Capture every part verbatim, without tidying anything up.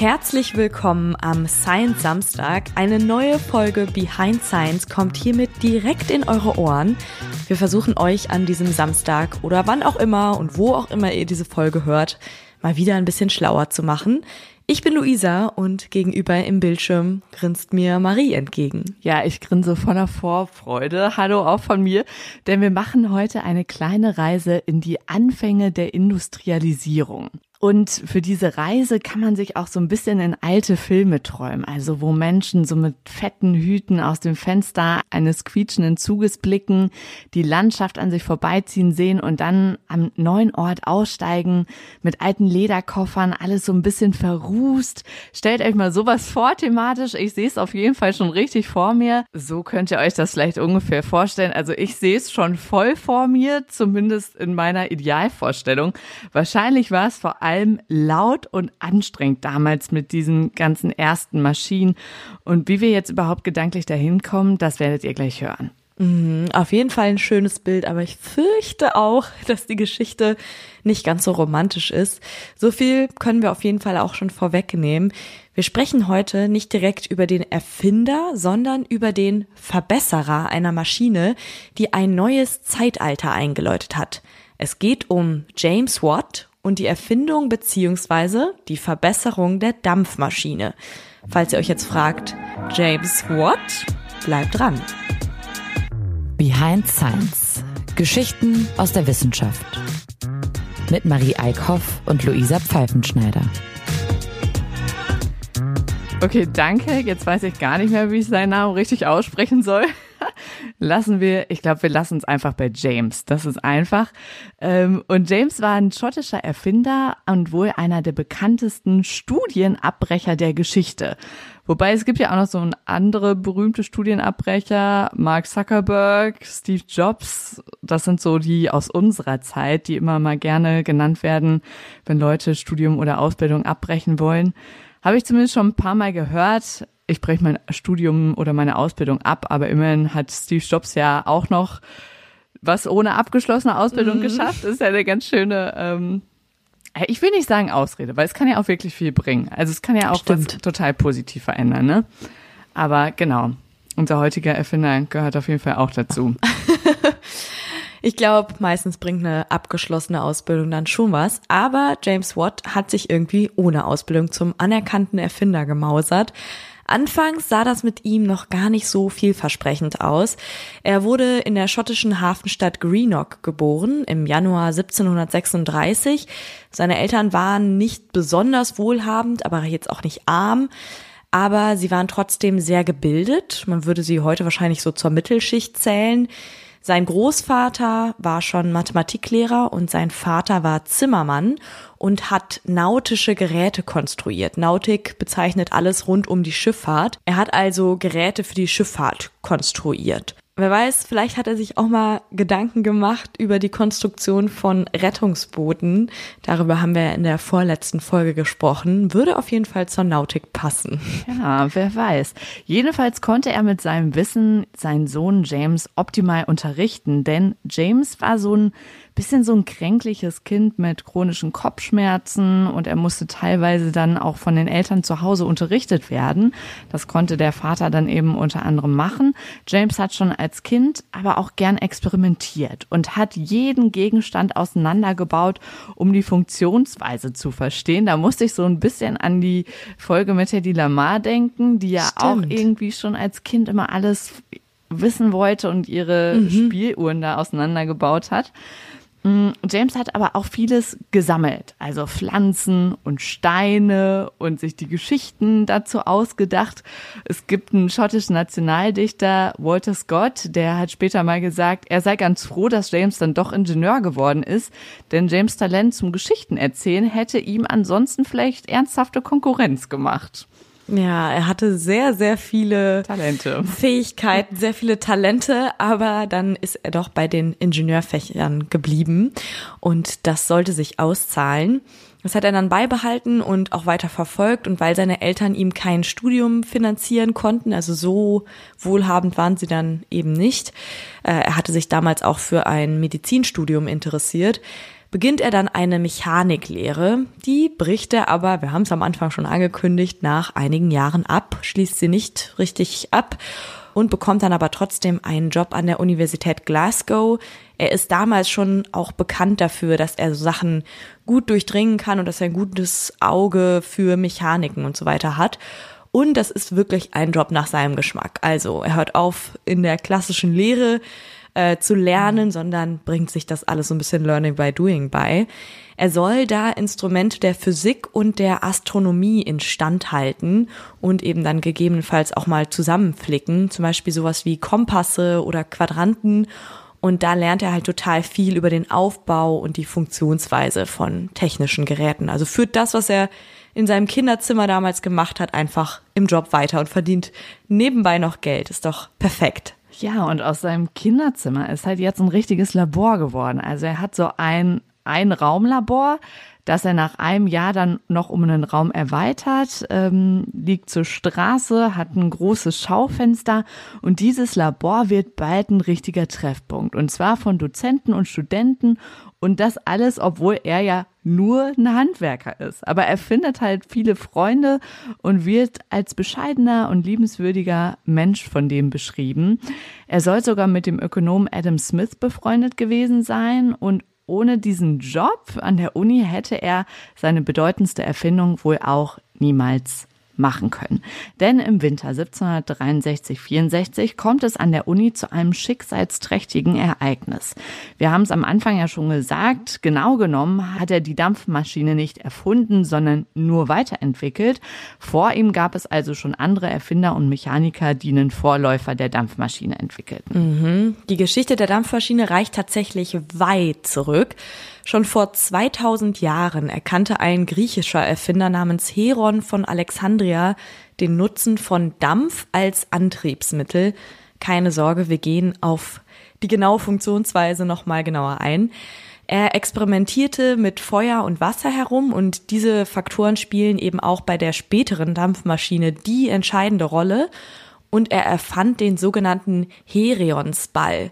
Herzlich willkommen am Science Samstag. Eine neue Folge Behind Science kommt hiermit direkt in eure Ohren. Wir versuchen euch an diesem Samstag oder wann auch immer und wo auch immer ihr diese Folge hört, mal wieder ein bisschen schlauer zu machen. Ich bin Luisa und gegenüber im Bildschirm grinst mir Marie entgegen. Ja, ich grinse voller Vorfreude. Hallo auch von mir, denn wir machen heute eine kleine Reise in die Anfänge der Industrialisierung. Und für diese Reise kann man sich auch so ein bisschen in alte Filme träumen, also wo Menschen so mit fetten Hüten aus dem Fenster eines quietschenden Zuges blicken, die Landschaft an sich vorbeiziehen sehen und dann am neuen Ort aussteigen, mit alten Lederkoffern, alles so ein bisschen verrußt. Stellt euch mal sowas vor thematisch, ich sehe es auf jeden Fall schon richtig vor mir. So könnt ihr euch das vielleicht ungefähr vorstellen, also ich sehe es schon voll vor mir, zumindest in meiner Idealvorstellung. Wahrscheinlich war es vor allem allem laut und anstrengend damals mit diesen ganzen ersten Maschinen. Und wie wir jetzt überhaupt gedanklich dahin kommen, das werdet ihr gleich hören. Mhm, auf jeden Fall ein schönes Bild, aber ich fürchte auch, dass die Geschichte nicht ganz so romantisch ist. So viel können wir auf jeden Fall auch schon vorwegnehmen. Wir sprechen heute nicht direkt über den Erfinder, sondern über den Verbesserer einer Maschine, die ein neues Zeitalter eingeläutet hat. Es geht um James Watt und die Erfindung bzw. die Verbesserung der Dampfmaschine. Falls ihr euch jetzt fragt, James Watt, bleibt dran. Behind Science. Geschichten aus der Wissenschaft. Mit Marie Eickhoff und Luisa Pfeiffenschneider. Okay, danke. Jetzt weiß ich gar nicht mehr, wie ich seinen Namen richtig aussprechen soll. Lassen wir, ich glaube, wir lassen es einfach bei James. Das ist einfach. Und James war ein schottischer Erfinder und wohl einer der bekanntesten Studienabbrecher der Geschichte. Wobei es gibt ja auch noch so andere berühmte Studienabbrecher, Mark Zuckerberg, Steve Jobs. Das sind so die aus unserer Zeit, die immer mal gerne genannt werden, wenn Leute Studium oder Ausbildung abbrechen wollen. Habe ich zumindest schon ein paar Mal gehört. Ich breche mein Studium oder meine Ausbildung ab, aber immerhin hat Steve Jobs ja auch noch was ohne abgeschlossene Ausbildung mhm. geschafft. Das ist ja eine ganz schöne, ähm, ich will nicht sagen Ausrede, weil es kann ja auch wirklich viel bringen. Also es kann ja auch Stimmt. was total positiv verändern, ne? Aber genau, unser heutiger Erfinder gehört auf jeden Fall auch dazu. Ich glaube, meistens bringt eine abgeschlossene Ausbildung dann schon was. Aber James Watt hat sich irgendwie ohne Ausbildung zum anerkannten Erfinder gemausert. Anfangs sah das mit ihm noch gar nicht so vielversprechend aus. Er wurde in der schottischen Hafenstadt Greenock geboren im Januar siebzehnhundertsechsunddreißig. Seine Eltern waren nicht besonders wohlhabend, aber jetzt auch nicht arm. Aber sie waren trotzdem sehr gebildet. Man würde sie heute wahrscheinlich so zur Mittelschicht zählen. Sein Großvater war schon Mathematiklehrer und sein Vater war Zimmermann und hat nautische Geräte konstruiert. Nautik bezeichnet alles rund um die Schifffahrt. Er hat also Geräte für die Schifffahrt konstruiert. Wer weiß, vielleicht hat er sich auch mal Gedanken gemacht über die Konstruktion von Rettungsbooten. Darüber haben wir in der vorletzten Folge gesprochen. Würde auf jeden Fall zur Nautik passen. Ja, wer weiß. Jedenfalls konnte er mit seinem Wissen seinen Sohn James optimal unterrichten, denn James war so ein bisschen so ein kränkliches Kind mit chronischen Kopfschmerzen und er musste teilweise dann auch von den Eltern zu Hause unterrichtet werden. Das konnte der Vater dann eben unter anderem machen. James hat schon als Kind aber auch gern experimentiert und hat jeden Gegenstand auseinandergebaut, um die Funktionsweise zu verstehen. Da musste ich so ein bisschen an die Folge mit Hedy Lamarr denken, die ja Stimmt. auch irgendwie schon als Kind immer alles wissen wollte und ihre mhm. Spieluhren da auseinandergebaut hat. James hat aber auch vieles gesammelt, also Pflanzen und Steine und sich die Geschichten dazu ausgedacht. Es gibt einen schottischen Nationaldichter, Walter Scott, der hat später mal gesagt, er sei ganz froh, dass James dann doch Ingenieur geworden ist, denn James' Talent zum Geschichtenerzählen hätte ihm ansonsten vielleicht ernsthafte Konkurrenz gemacht. Ja, er hatte sehr, sehr viele Talente. Fähigkeiten, sehr viele Talente, aber dann ist er doch bei den Ingenieurfächern geblieben und das sollte sich auszahlen. Das hat er dann beibehalten und auch weiter verfolgt und weil seine Eltern ihm kein Studium finanzieren konnten, also so wohlhabend waren sie dann eben nicht. Er hatte sich damals auch für ein Medizinstudium interessiert. beginnt er dann eine Mechaniklehre. Die bricht er aber, wir haben es am Anfang schon angekündigt, nach einigen Jahren ab, schließt sie nicht richtig ab und bekommt dann aber trotzdem einen Job an der Universität Glasgow. Er ist damals schon auch bekannt dafür, dass er so Sachen gut durchdringen kann und dass er ein gutes Auge für Mechaniken und so weiter hat. Und das ist wirklich ein Job nach seinem Geschmack. Also er hört auf, in der klassischen Lehre äh, zu lernen, sondern bringt sich das alles so ein bisschen Learning by Doing bei. Er soll da Instrumente der Physik und der Astronomie instand halten und eben dann gegebenenfalls auch mal zusammenflicken. Zum Beispiel sowas wie Kompasse oder Quadranten. Und da lernt er halt total viel über den Aufbau und die Funktionsweise von technischen Geräten. Also führt das, was er in seinem Kinderzimmer damals gemacht hat, einfach im Job weiter und verdient nebenbei noch Geld. Ist doch perfekt. Ja, und aus seinem Kinderzimmer ist halt jetzt ein richtiges Labor geworden. Also er hat so ein Ein-Raum-Labor, das er nach einem Jahr dann noch um einen Raum erweitert, ähm, liegt zur Straße, hat ein großes Schaufenster und dieses Labor wird bald ein richtiger Treffpunkt und zwar von Dozenten und Studenten und das alles, obwohl er ja nur ein Handwerker ist. Aber er findet halt viele Freunde und wird als bescheidener und liebenswürdiger Mensch von dem beschrieben. Er soll sogar mit dem Ökonomen Adam Smith befreundet gewesen sein und ohne diesen Job an der Uni hätte er seine bedeutendste Erfindung wohl auch niemals machen können. Denn im Winter siebzehnhundertdreiundsechzig vierundsechzig kommt es an der Uni zu einem schicksalsträchtigen Ereignis. Wir haben es am Anfang ja schon gesagt, genau genommen hat er die Dampfmaschine nicht erfunden, sondern nur weiterentwickelt. Vor ihm gab es also schon andere Erfinder und Mechaniker, die einen Vorläufer der Dampfmaschine entwickelten. Mhm. Die Geschichte der Dampfmaschine reicht tatsächlich weit zurück. Schon vor zweitausend Jahren erkannte ein griechischer Erfinder namens Heron von Alexandria den Nutzen von Dampf als Antriebsmittel. Keine Sorge, wir gehen auf die genaue Funktionsweise nochmal genauer ein. Er experimentierte mit Feuer und Wasser herum und diese Faktoren spielen eben auch bei der späteren Dampfmaschine die entscheidende Rolle. Und er erfand den sogenannten Heronsball.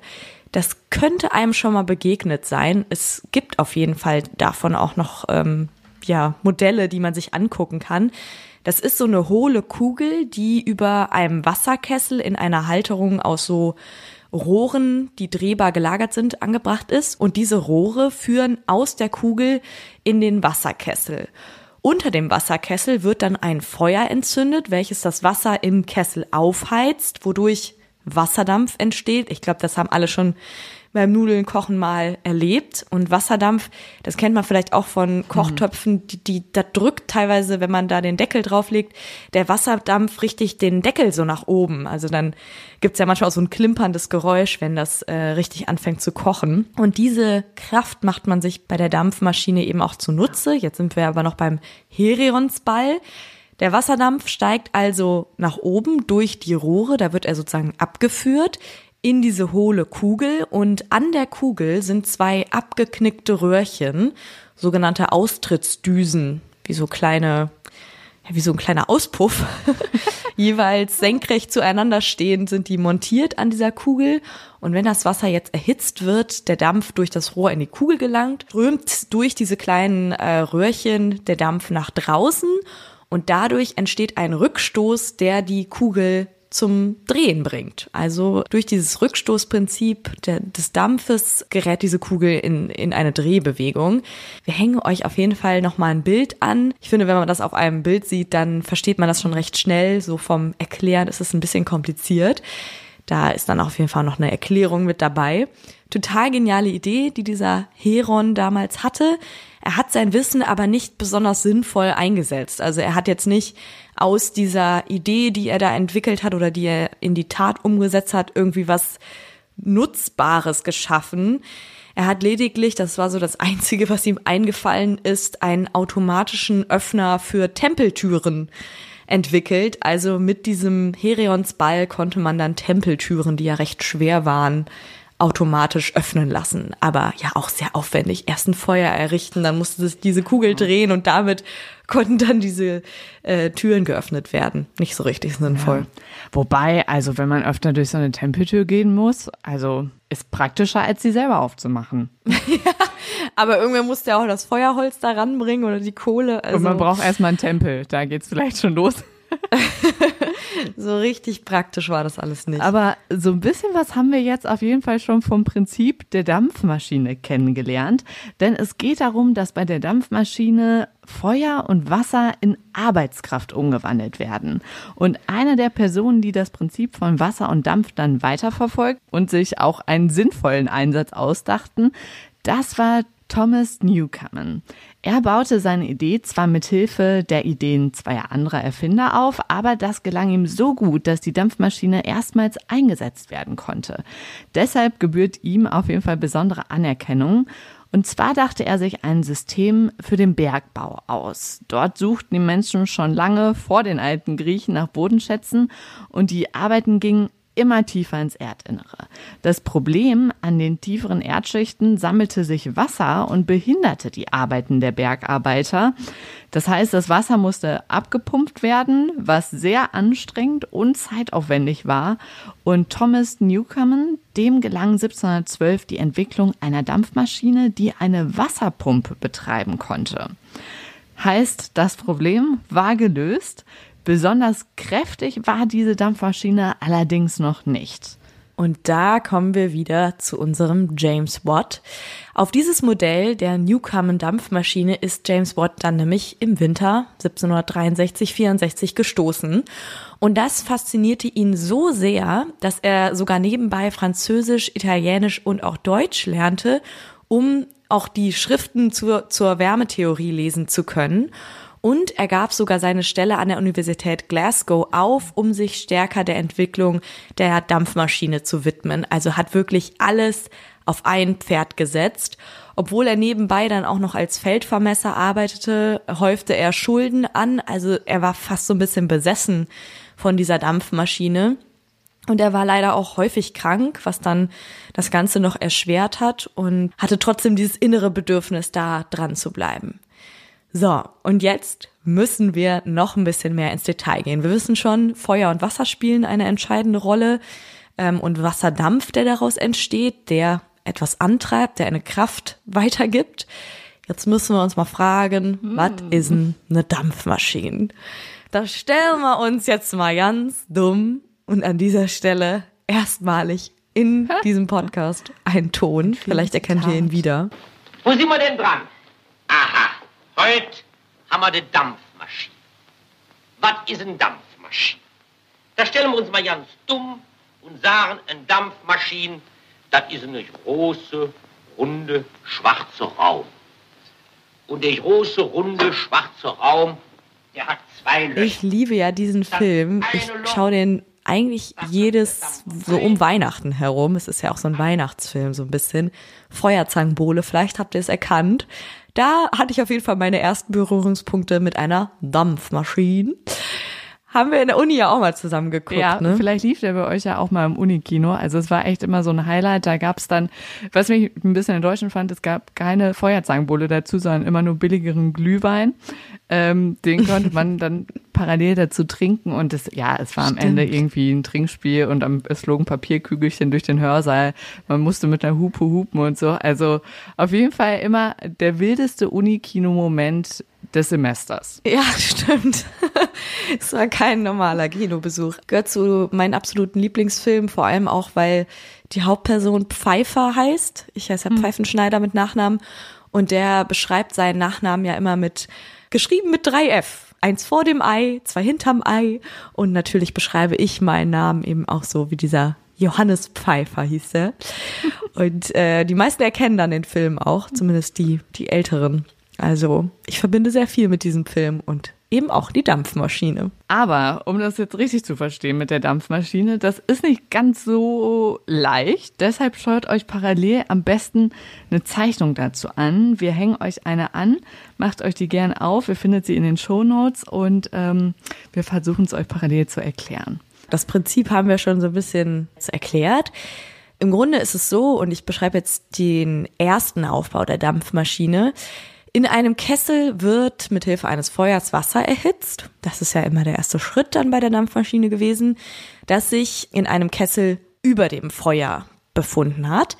Das könnte einem schon mal begegnet sein. Es gibt auf jeden Fall davon auch noch ähm, ja, Modelle, die man sich angucken kann. Das ist so eine hohle Kugel, die über einem Wasserkessel in einer Halterung aus so Rohren, die drehbar gelagert sind, angebracht ist. Und diese Rohre führen aus der Kugel in den Wasserkessel. Unter dem Wasserkessel wird dann ein Feuer entzündet, welches das Wasser im Kessel aufheizt, wodurch Wasserdampf entsteht. Ich glaube, das haben alle schon beim Nudelnkochen mal erlebt. Und Wasserdampf, das kennt man vielleicht auch von Kochtöpfen, die, die da drückt teilweise, wenn man da den Deckel drauflegt, der Wasserdampf richtig den Deckel so nach oben. Also dann gibt's ja manchmal auch so ein klimperndes Geräusch, wenn das äh, richtig anfängt zu kochen. Und diese Kraft macht man sich bei der Dampfmaschine eben auch zunutze. Jetzt sind wir aber noch beim Heronsball. Der Wasserdampf steigt also nach oben durch die Rohre, da wird er sozusagen abgeführt in diese hohle Kugel und an der Kugel sind zwei abgeknickte Röhrchen, sogenannte Austrittsdüsen, wie so kleine, ja, wie so ein kleiner Auspuff. Jeweils senkrecht zueinander stehend sind die montiert an dieser Kugel und wenn das Wasser jetzt erhitzt wird, der Dampf durch das Rohr in die Kugel gelangt, strömt durch diese kleinen äh, Röhrchen der Dampf nach draußen. Und dadurch entsteht ein Rückstoß, der die Kugel zum Drehen bringt. Also durch dieses Rückstoßprinzip der, des Dampfes gerät diese Kugel in, in eine Drehbewegung. Wir hängen euch auf jeden Fall nochmal ein Bild an. Ich finde, wenn man das auf einem Bild sieht, dann versteht man das schon recht schnell. So vom Erklären ist es ein bisschen kompliziert. Da ist dann auf jeden Fall noch eine Erklärung mit dabei. Total geniale Idee, die dieser Heron damals hatte. Er hat sein Wissen aber nicht besonders sinnvoll eingesetzt. Also er hat jetzt nicht aus dieser Idee, die er da entwickelt hat oder die er in die Tat umgesetzt hat, irgendwie was Nutzbares geschaffen. Er hat lediglich, das war so das Einzige, was ihm eingefallen ist, einen automatischen Öffner für Tempeltüren entwickelt. Also mit diesem Heronsball konnte man dann Tempeltüren, die ja recht schwer waren, automatisch öffnen lassen. Aber ja, auch sehr aufwendig. Erst ein Feuer errichten, dann musste sich diese Kugel drehen und damit konnten dann diese äh, Türen geöffnet werden. Nicht so richtig sinnvoll. Ja. Wobei, also wenn man öfter durch so eine Tempeltür gehen muss, also ist praktischer, als sie selber aufzumachen. Ja, aber irgendwer muss ja auch das Feuerholz da ranbringen oder die Kohle. Also. Und man braucht erstmal einen Tempel, da geht's vielleicht schon los. So richtig praktisch war das alles nicht. Aber so ein bisschen was haben wir jetzt auf jeden Fall schon vom Prinzip der Dampfmaschine kennengelernt. Denn es geht darum, dass bei der Dampfmaschine Feuer und Wasser in Arbeitskraft umgewandelt werden. Und eine der Personen, die das Prinzip von Wasser und Dampf dann weiterverfolgt und sich auch einen sinnvollen Einsatz ausdachten, das war Thomas Newcomen. Er baute seine Idee zwar mit Hilfe der Ideen zweier anderer Erfinder auf, aber das gelang ihm so gut, dass die Dampfmaschine erstmals eingesetzt werden konnte. Deshalb gebührt ihm auf jeden Fall besondere Anerkennung. Und zwar dachte er sich ein System für den Bergbau aus. Dort suchten die Menschen schon lange vor den alten Griechen nach Bodenschätzen und die Arbeiten gingen immer tiefer ins Erdinnere. Das Problem an den tieferen Erdschichten sammelte sich Wasser und behinderte die Arbeiten der Bergarbeiter. Das heißt, das Wasser musste abgepumpt werden, was sehr anstrengend und zeitaufwendig war. Und Thomas Newcomen, dem gelang siebzehnhundertzwölf die Entwicklung einer Dampfmaschine, die eine Wasserpumpe betreiben konnte. Heißt, das Problem war gelöst. Besonders kräftig war diese Dampfmaschine allerdings noch nicht. Und da kommen wir wieder zu unserem James Watt. Auf dieses Modell der Newcomen-Dampfmaschine ist James Watt dann nämlich im Winter siebzehnhundertdreiundsechzig vierundsechzig gestoßen. Und das faszinierte ihn so sehr, dass er sogar nebenbei Französisch, Italienisch und auch Deutsch lernte, um auch die Schriften zur, zur Wärmetheorie lesen zu können. Und er gab sogar seine Stelle an der Universität Glasgow auf, um sich stärker der Entwicklung der Dampfmaschine zu widmen. Also hat wirklich alles auf ein Pferd gesetzt. Obwohl er nebenbei dann auch noch als Feldvermesser arbeitete, häufte er Schulden an. Also er war fast so ein bisschen besessen von dieser Dampfmaschine. Und er war leider auch häufig krank, was dann das Ganze noch erschwert hat und hatte trotzdem dieses innere Bedürfnis, da dran zu bleiben. So, und jetzt müssen wir noch ein bisschen mehr ins Detail gehen. Wir wissen schon, Feuer und Wasser spielen eine entscheidende Rolle ähm, und Wasserdampf, der daraus entsteht, der etwas antreibt, der eine Kraft weitergibt. Jetzt müssen wir uns mal fragen, hm. was ist denn eine Dampfmaschine? Da stellen wir uns jetzt mal ganz dumm und an dieser Stelle erstmalig in diesem Podcast einen Ton. Vielleicht erkennt ihr ihn wieder. Wo sind wir denn dran? Aha. Heute haben wir die Dampfmaschine. Was ist eine Dampfmaschine? Da stellen wir uns mal ganz dumm und sagen, eine Dampfmaschine, das ist eine große, runde, schwarze Raum. Und der große, runde, schwarze Raum, der hat zwei Löcher. Ich liebe ja diesen Film. Ich schaue den eigentlich jedes, so um Weihnachten herum. Es ist ja auch so ein Weihnachtsfilm, so ein bisschen. Feuerzangenbowle, vielleicht habt ihr es erkannt. Da hatte ich auf jeden Fall meine ersten Berührungspunkte mit einer Dampfmaschine. Haben wir in der Uni ja auch mal zusammen geguckt. Ja, ne? Vielleicht lief der bei euch ja auch mal im Unikino. Also es war echt immer so ein Highlight. Da gab es dann, was mich ein bisschen enttäuschend fand, es gab keine Feuerzangenbowle dazu, sondern immer nur billigeren Glühwein. Ähm, den konnte man dann parallel dazu trinken. Und das, ja, es war am Stimmt. Ende irgendwie ein Trinkspiel und am, es flogen Papierkügelchen durch den Hörsaal. Man musste mit einer Hupe hupen und so. Also auf jeden Fall immer der wildeste Unikino-Moment des Semesters. Ja, stimmt. Es war kein normaler Kinobesuch. Gehört zu meinen absoluten Lieblingsfilmen, vor allem auch, weil die Hauptperson Pfeiffer heißt. Ich heiße ja Pfeiffenschneider mit Nachnamen. Und der beschreibt seinen Nachnamen ja immer mit, geschrieben mit drei F. Eins vor dem Ei, zwei hinterm Ei. Und natürlich beschreibe ich meinen Namen eben auch so wie dieser Johannes Pfeiffer hieß er. Und äh, die meisten erkennen dann den Film auch, zumindest die, die Älteren. Also, ich verbinde sehr viel mit diesem Film und eben auch die Dampfmaschine. Aber, um das jetzt richtig zu verstehen mit der Dampfmaschine, das ist nicht ganz so leicht. Deshalb schaut euch parallel am besten eine Zeichnung dazu an. Wir hängen euch eine an, macht euch die gern auf. Ihr findet sie in den Shownotes und ähm, wir versuchen es euch parallel zu erklären. Das Prinzip haben wir schon so ein bisschen erklärt. Im Grunde ist es so, und ich beschreibe jetzt den ersten Aufbau der Dampfmaschine. In einem Kessel wird mithilfe eines Feuers Wasser erhitzt. Das ist ja immer der erste Schritt dann bei der Dampfmaschine gewesen, das sich in einem Kessel über dem Feuer befunden hat.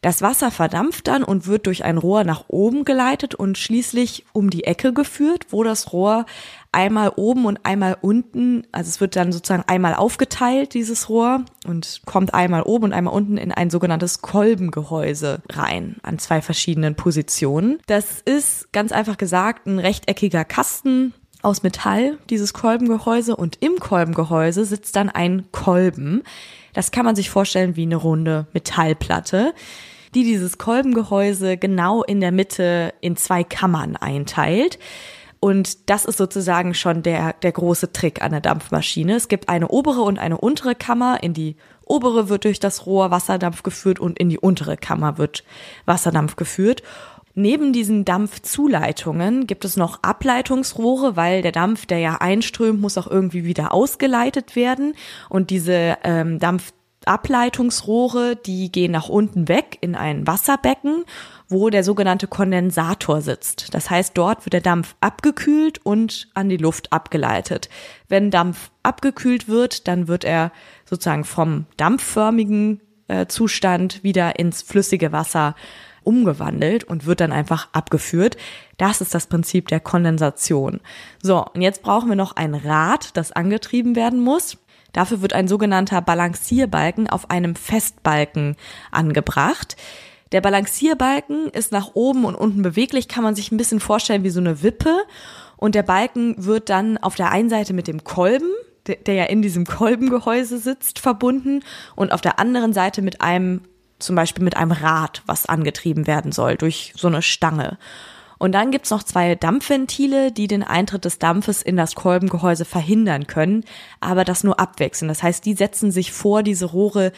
Das Wasser verdampft dann und wird durch ein Rohr nach oben geleitet und schließlich um die Ecke geführt, wo das Rohr einmal oben und einmal unten, also es wird dann sozusagen einmal aufgeteilt, dieses Rohr, und kommt einmal oben und einmal unten in ein sogenanntes Kolbengehäuse rein, an zwei verschiedenen Positionen. Das ist, ganz einfach gesagt, ein rechteckiger Kasten aus Metall, dieses Kolbengehäuse, und im Kolbengehäuse sitzt dann ein Kolben. Das kann man sich vorstellen wie eine runde Metallplatte, die dieses Kolbengehäuse genau in der Mitte in zwei Kammern einteilt. Und das ist sozusagen schon der, der große Trick an der Dampfmaschine. Es gibt eine obere und eine untere Kammer. In die obere wird durch das Rohr Wasserdampf geführt und in die untere Kammer wird Wasserdampf geführt. Neben diesen Dampfzuleitungen gibt es noch Ableitungsrohre, weil der Dampf, der ja einströmt, muss auch irgendwie wieder ausgeleitet werden. Und diese ähm, Dampfableitungsrohre, die gehen nach unten weg in ein Wasserbecken, wo der sogenannte Kondensator sitzt. Das heißt, dort wird der Dampf abgekühlt und an die Luft abgeleitet. Wenn Dampf abgekühlt wird, dann wird er sozusagen vom dampfförmigen äh, Zustand wieder ins flüssige Wasser umgewandelt und wird dann einfach abgeführt. Das ist das Prinzip der Kondensation. So, und jetzt brauchen wir noch ein Rad, das angetrieben werden muss. Dafür wird ein sogenannter Balancierbalken auf einem Festbalken angebracht. Der Balancierbalken ist nach oben und unten beweglich, kann man sich ein bisschen vorstellen wie so eine Wippe. Und der Balken wird dann auf der einen Seite mit dem Kolben, der ja in diesem Kolbengehäuse sitzt, verbunden und auf der anderen Seite mit einem zum Beispiel mit einem Rad, was angetrieben werden soll, durch so eine Stange. Und dann gibt's noch zwei Dampfventile, die den Eintritt des Dampfes in das Kolbengehäuse verhindern können, aber das nur abwechseln. Das heißt, die setzen sich vor diese Rohre,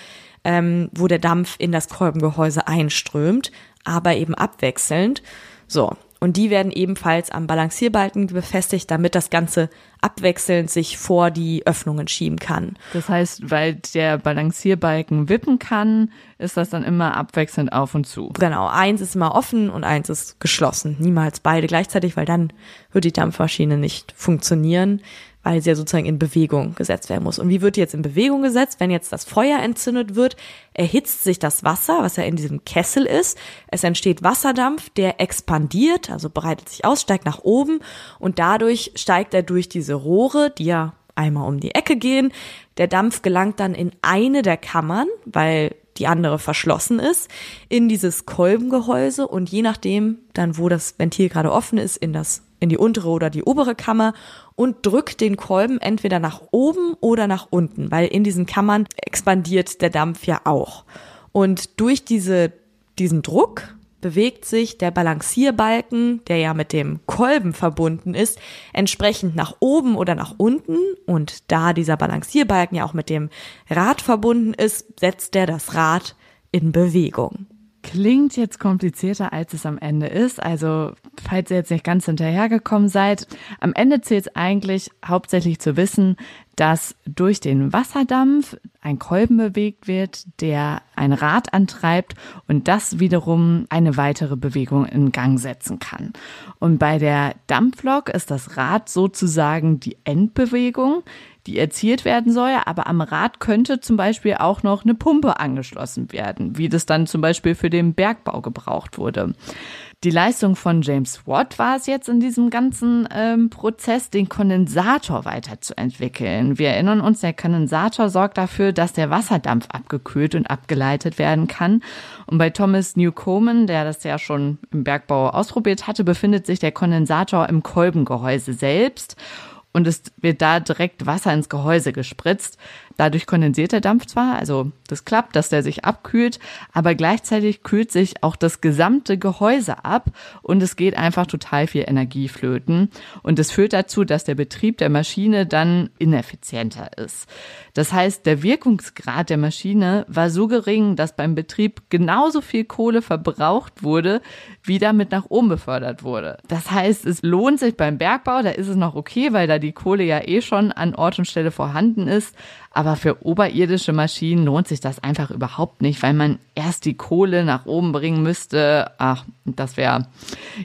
ähm, wo der Dampf in das Kolbengehäuse einströmt, aber eben abwechselnd. So, und die werden ebenfalls am Balancierbalken befestigt, damit das Ganze abwechselnd sich vor die Öffnungen schieben kann. Das heißt, weil der Balancierbalken wippen kann, ist das dann immer abwechselnd auf und zu. Genau, eins ist immer offen und eins ist geschlossen. Niemals beide gleichzeitig, weil dann wird die Dampfmaschine nicht funktionieren, weil sie ja sozusagen in Bewegung gesetzt werden muss. Und wie wird die jetzt in Bewegung gesetzt? Wenn jetzt das Feuer entzündet wird, erhitzt sich das Wasser, was ja in diesem Kessel ist. Es entsteht Wasserdampf, der expandiert, also breitet sich aus, steigt nach oben und dadurch steigt er durch diese Rohre, die ja einmal um die Ecke gehen. Der Dampf gelangt dann in eine der Kammern, weil die andere verschlossen ist, in dieses Kolbengehäuse und je nachdem dann, wo das Ventil gerade offen ist, in das in die untere oder die obere Kammer und drückt den Kolben entweder nach oben oder nach unten, weil in diesen Kammern expandiert der Dampf ja auch. Und durch diese, diesen Druck bewegt sich der Balancierbalken, der ja mit dem Kolben verbunden ist, entsprechend nach oben oder nach unten. Und da dieser Balancierbalken ja auch mit dem Rad verbunden ist, setzt er das Rad in Bewegung. Klingt jetzt komplizierter, als es am Ende ist. Also, falls ihr jetzt nicht ganz hinterhergekommen seid, am Ende zählt es eigentlich hauptsächlich zu wissen, dass durch den Wasserdampf ein Kolben bewegt wird, der ein Rad antreibt und das wiederum eine weitere Bewegung in Gang setzen kann. Und bei der Dampflok ist das Rad sozusagen die Endbewegung, die erzielt werden soll, aber am Rad könnte zum Beispiel auch noch eine Pumpe angeschlossen werden, wie das dann zum Beispiel für den Bergbau gebraucht wurde. Die Leistung von James Watt war es jetzt in diesem ganzen ähm, Prozess, den Kondensator weiterzuentwickeln. Wir erinnern uns, der Kondensator sorgt dafür, dass der Wasserdampf abgekühlt und abgeleitet werden kann. Und bei Thomas Newcomen, der das ja schon im Bergbau ausprobiert hatte, befindet sich der Kondensator im Kolbengehäuse selbst. Und es wird da direkt Wasser ins Gehäuse gespritzt. Dadurch kondensiert der Dampf zwar, also das klappt, dass der sich abkühlt, aber gleichzeitig kühlt sich auch das gesamte Gehäuse ab und es geht einfach total viel Energie flöten. Und das führt dazu, dass der Betrieb der Maschine dann ineffizienter ist. Das heißt, der Wirkungsgrad der Maschine war so gering, dass beim Betrieb genauso viel Kohle verbraucht wurde, wie damit nach oben befördert wurde. Das heißt, es lohnt sich beim Bergbau, da ist es noch okay, weil da die Kohle ja eh schon an Ort und Stelle vorhanden ist. Aber für oberirdische Maschinen lohnt sich das einfach überhaupt nicht, weil man erst die Kohle nach oben bringen müsste. Ach, das wäre,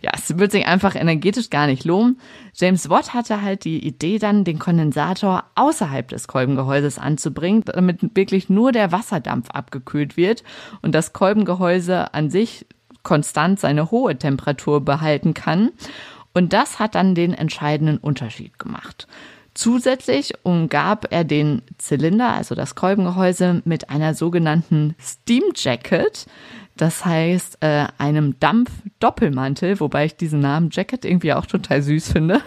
ja, es würde sich einfach energetisch gar nicht lohnen. James Watt hatte halt die Idee dann, den Kondensator außerhalb des Kolbengehäuses anzubringen, damit wirklich nur der Wasserdampf abgekühlt wird und das Kolbengehäuse an sich konstant seine hohe Temperatur behalten kann. Und das hat dann den entscheidenden Unterschied gemacht. Zusätzlich umgab er den Zylinder, also das Kolbengehäuse, mit einer sogenannten Steam Jacket, das heißt äh, einem Dampfdoppelmantel, wobei ich diesen Namen Jacket irgendwie auch total süß finde.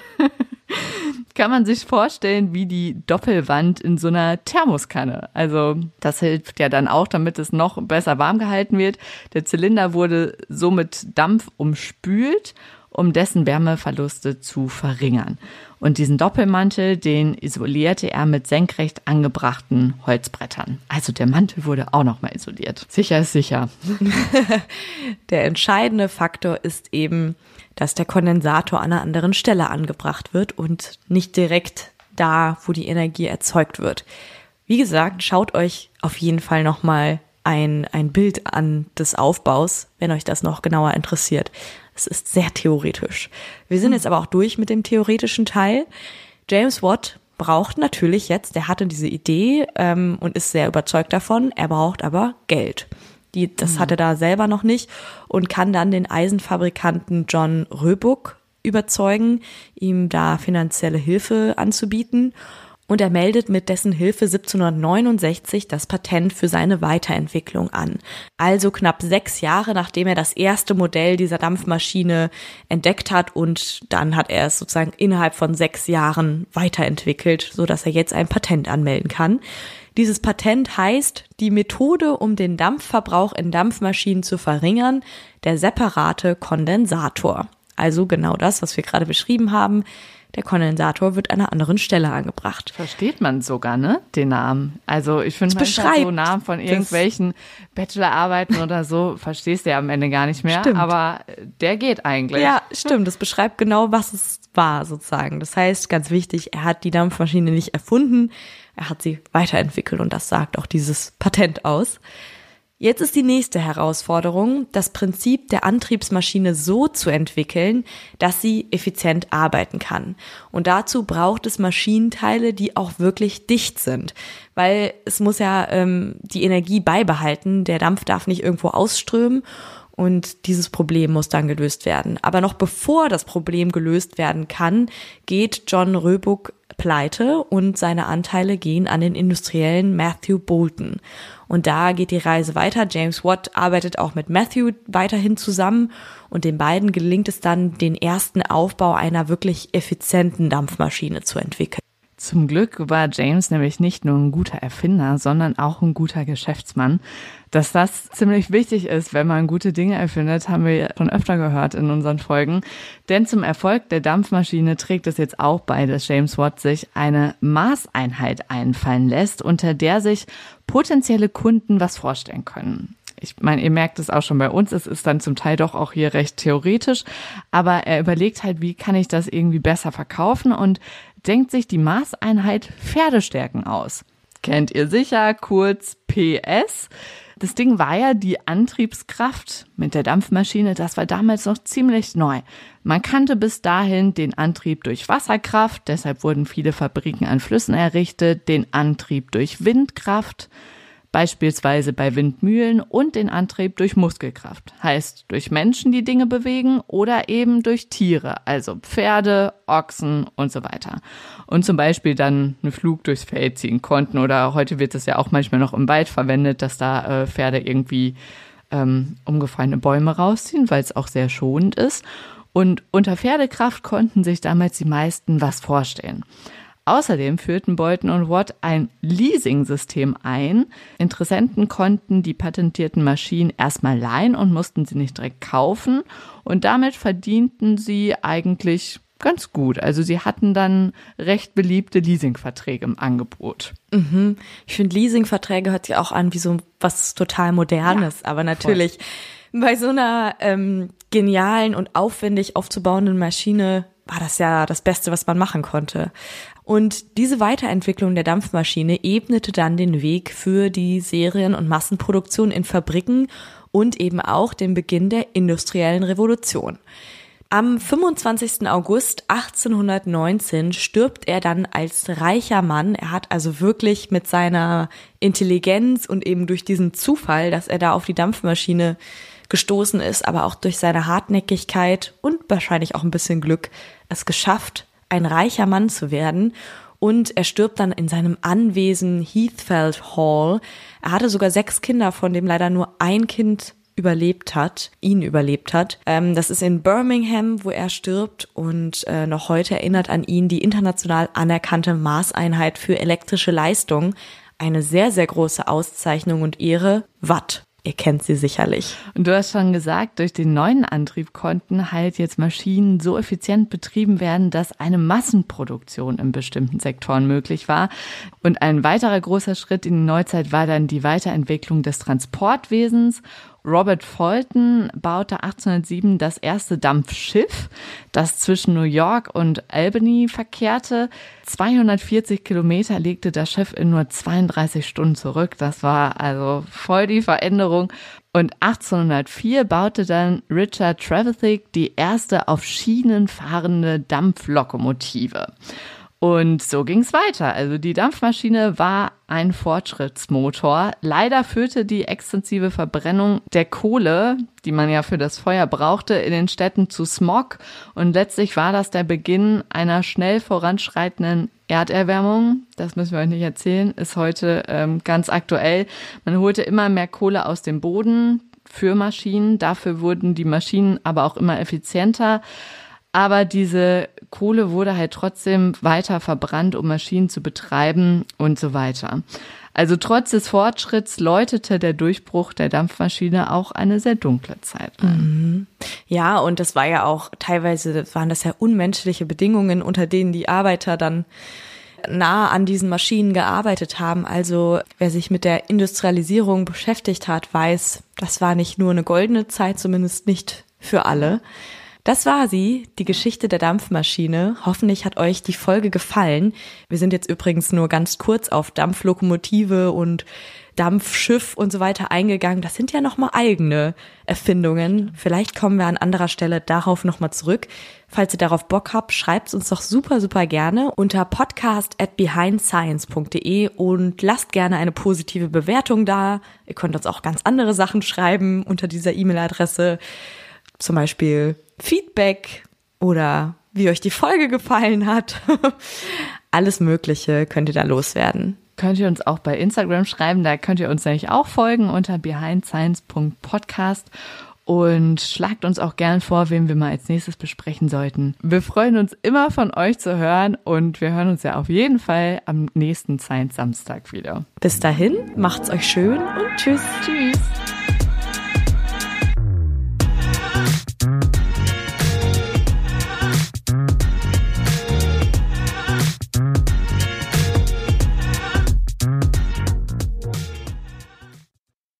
Kann man sich vorstellen wie die Doppelwand in so einer Thermoskanne. Also das hilft ja dann auch, damit es noch besser warm gehalten wird. Der Zylinder wurde somit Dampf umspült, um dessen Wärmeverluste zu verringern. Und diesen Doppelmantel, den isolierte er mit senkrecht angebrachten Holzbrettern. Also der Mantel wurde auch nochmal isoliert. Sicher ist sicher. Der entscheidende Faktor ist eben, dass der Kondensator an einer anderen Stelle angebracht wird und nicht direkt da, wo die Energie erzeugt wird. Wie gesagt, schaut euch auf jeden Fall nochmal ein, ein Bild an des Aufbaus, wenn euch das noch genauer interessiert. Es ist sehr theoretisch. Wir sind jetzt aber auch durch mit dem theoretischen Teil. James Watt braucht natürlich jetzt, der hatte diese Idee ähm, und ist sehr überzeugt davon, er braucht aber Geld. Die, das mhm. hatte er da selber noch nicht und kann dann den Eisenfabrikanten John Röbuck überzeugen, ihm da finanzielle Hilfe anzubieten. Und er meldet mit dessen Hilfe siebzehnhundertneunundsechzig das Patent für seine Weiterentwicklung an. Also knapp sechs Jahre, nachdem er das erste Modell dieser Dampfmaschine entdeckt hat. Und dann hat er es sozusagen innerhalb von sechs Jahren weiterentwickelt, sodass er jetzt ein Patent anmelden kann. Dieses Patent heißt, die Methode, um den Dampfverbrauch in Dampfmaschinen zu verringern, der separate Kondensator. Also genau das, was wir gerade beschrieben haben. Der Kondensator wird an einer anderen Stelle angebracht. Versteht man sogar, ne? Den Namen. Also ich finde, manchmal so Namen von irgendwelchen Bachelorarbeiten oder so, verstehst du ja am Ende gar nicht mehr. Stimmt. Aber der geht eigentlich. Ja, stimmt. Das beschreibt genau, was es war sozusagen. Das heißt, ganz wichtig, er hat die Dampfmaschine nicht erfunden, er hat sie weiterentwickelt und das sagt auch dieses Patent aus. Jetzt ist die nächste Herausforderung, das Prinzip der Antriebsmaschine so zu entwickeln, dass sie effizient arbeiten kann. Und dazu braucht es Maschinenteile, die auch wirklich dicht sind, weil es muss ja ähm, die Energie beibehalten, der Dampf darf nicht irgendwo ausströmen und dieses Problem muss dann gelöst werden. Aber noch bevor das Problem gelöst werden kann, geht John Röbuck pleite und seine Anteile gehen an den Industriellen Matthew Boulton. Und da geht die Reise weiter. James Watt arbeitet auch mit Matthew weiterhin zusammen und den beiden gelingt es dann, den ersten Aufbau einer wirklich effizienten Dampfmaschine zu entwickeln. Zum Glück war James nämlich nicht nur ein guter Erfinder, sondern auch ein guter Geschäftsmann. Dass das ziemlich wichtig ist, wenn man gute Dinge erfindet, haben wir schon öfter gehört in unseren Folgen. Denn zum Erfolg der Dampfmaschine trägt es jetzt auch bei, dass James Watt sich eine Maßeinheit einfallen lässt, unter der sich potenzielle Kunden was vorstellen können. Ich meine, ihr merkt es auch schon bei uns, es ist dann zum Teil doch auch hier recht theoretisch, aber er überlegt halt, wie kann ich das irgendwie besser verkaufen und denkt sich die Maßeinheit Pferdestärken aus. Kennt ihr sicher, kurz P S. Das Ding war ja die Antriebskraft mit der Dampfmaschine, das war damals noch ziemlich neu. Man kannte bis dahin den Antrieb durch Wasserkraft, deshalb wurden viele Fabriken an Flüssen errichtet, den Antrieb durch Windkraft, beispielsweise bei Windmühlen und den Antrieb durch Muskelkraft. Heißt, durch Menschen, die Dinge bewegen oder eben durch Tiere, also Pferde, Ochsen und so weiter. Und zum Beispiel dann einen Flug durchs Feld ziehen konnten oder heute wird das ja auch manchmal noch im Wald verwendet, dass da äh, Pferde irgendwie ähm, umgefallene Bäume rausziehen, weil es auch sehr schonend ist. Und unter Pferdekraft konnten sich damals die meisten was vorstellen. Außerdem führten Boulton und Watt ein Leasing-System ein. Interessenten konnten die patentierten Maschinen erstmal leihen und mussten sie nicht direkt kaufen. Und damit verdienten sie eigentlich ganz gut. Also sie hatten dann recht beliebte Leasingverträge im Angebot. Mhm. Ich finde, Leasingverträge hört sich auch an wie so was total Modernes. Ja, aber natürlich voll. Bei so einer ähm, genialen und aufwendig aufzubauenden Maschine war das ja das Beste, was man machen konnte. Und diese Weiterentwicklung der Dampfmaschine ebnete dann den Weg für die Serien- und Massenproduktion in Fabriken und eben auch den Beginn der industriellen Revolution. Am fünfundzwanzigsten August achtzehnhundertneunzehn stirbt er dann als reicher Mann. Er hat also wirklich mit seiner Intelligenz und eben durch diesen Zufall, dass er da auf die Dampfmaschine gestoßen ist, aber auch durch seine Hartnäckigkeit und wahrscheinlich auch ein bisschen Glück, es geschafft, ein reicher Mann zu werden. Und er stirbt dann in seinem Anwesen Heathfield Hall. Er hatte sogar sechs Kinder, von dem leider nur ein Kind überlebt hat, ihn überlebt hat. Das ist in Birmingham, wo er stirbt, und noch heute erinnert an ihn die international anerkannte Maßeinheit für elektrische Leistung, eine sehr, sehr große Auszeichnung und Ehre, Watt. Ihr kennt sie sicherlich. Und du hast schon gesagt, durch den neuen Antrieb konnten halt jetzt Maschinen so effizient betrieben werden, dass eine Massenproduktion in bestimmten Sektoren möglich war. Und ein weiterer großer Schritt in die Neuzeit war dann die Weiterentwicklung des Transportwesens. Robert Fulton baute achtzehnhundertsieben das erste Dampfschiff, das zwischen New York und Albany verkehrte. zweihundertvierzig Kilometer legte das Schiff in nur zweiunddreißig Stunden zurück. Das war also voll die Veränderung. Und achtzehnhundertvier baute dann Richard Trevithick die erste auf Schienen fahrende Dampflokomotive. Und so ging's weiter. Also die Dampfmaschine war ein Fortschrittsmotor. Leider führte die extensive Verbrennung der Kohle, die man ja für das Feuer brauchte, in den Städten zu Smog. Und letztlich war das der Beginn einer schnell voranschreitenden Erderwärmung. Das müssen wir euch nicht erzählen, ist heute ähm, ganz aktuell. Man holte immer mehr Kohle aus dem Boden für Maschinen. Dafür wurden die Maschinen aber auch immer effizienter. Aber diese Kohle wurde halt trotzdem weiter verbrannt, um Maschinen zu betreiben und so weiter. Also trotz des Fortschritts läutete der Durchbruch der Dampfmaschine auch eine sehr dunkle Zeit ein. Mhm. Ja, und das war ja auch teilweise, waren das ja unmenschliche Bedingungen, unter denen die Arbeiter dann nah an diesen Maschinen gearbeitet haben. Also wer sich mit der Industrialisierung beschäftigt hat, weiß, das war nicht nur eine goldene Zeit, zumindest nicht für alle. Das war sie, die Geschichte der Dampfmaschine. Hoffentlich hat euch die Folge gefallen. Wir sind jetzt übrigens nur ganz kurz auf Dampflokomotive und Dampfschiff und so weiter eingegangen. Das sind ja nochmal eigene Erfindungen. Vielleicht kommen wir an anderer Stelle darauf nochmal zurück. Falls ihr darauf Bock habt, schreibt es uns doch super, super gerne unter podcast at behindscience punkt de und lasst gerne eine positive Bewertung da. Ihr könnt uns auch ganz andere Sachen schreiben unter dieser E-Mail-Adresse. Zum Beispiel Feedback oder wie euch die Folge gefallen hat. Alles Mögliche könnt ihr da loswerden. Könnt ihr uns auch bei Instagram schreiben, da könnt ihr uns nämlich auch folgen unter behindscience punkt podcast und schlagt uns auch gern vor, wen wir mal als nächstes besprechen sollten. Wir freuen uns immer, von euch zu hören, und wir hören uns ja auf jeden Fall am nächsten Science Samstag wieder. Bis dahin, macht's euch schön und tschüss. Tschüss.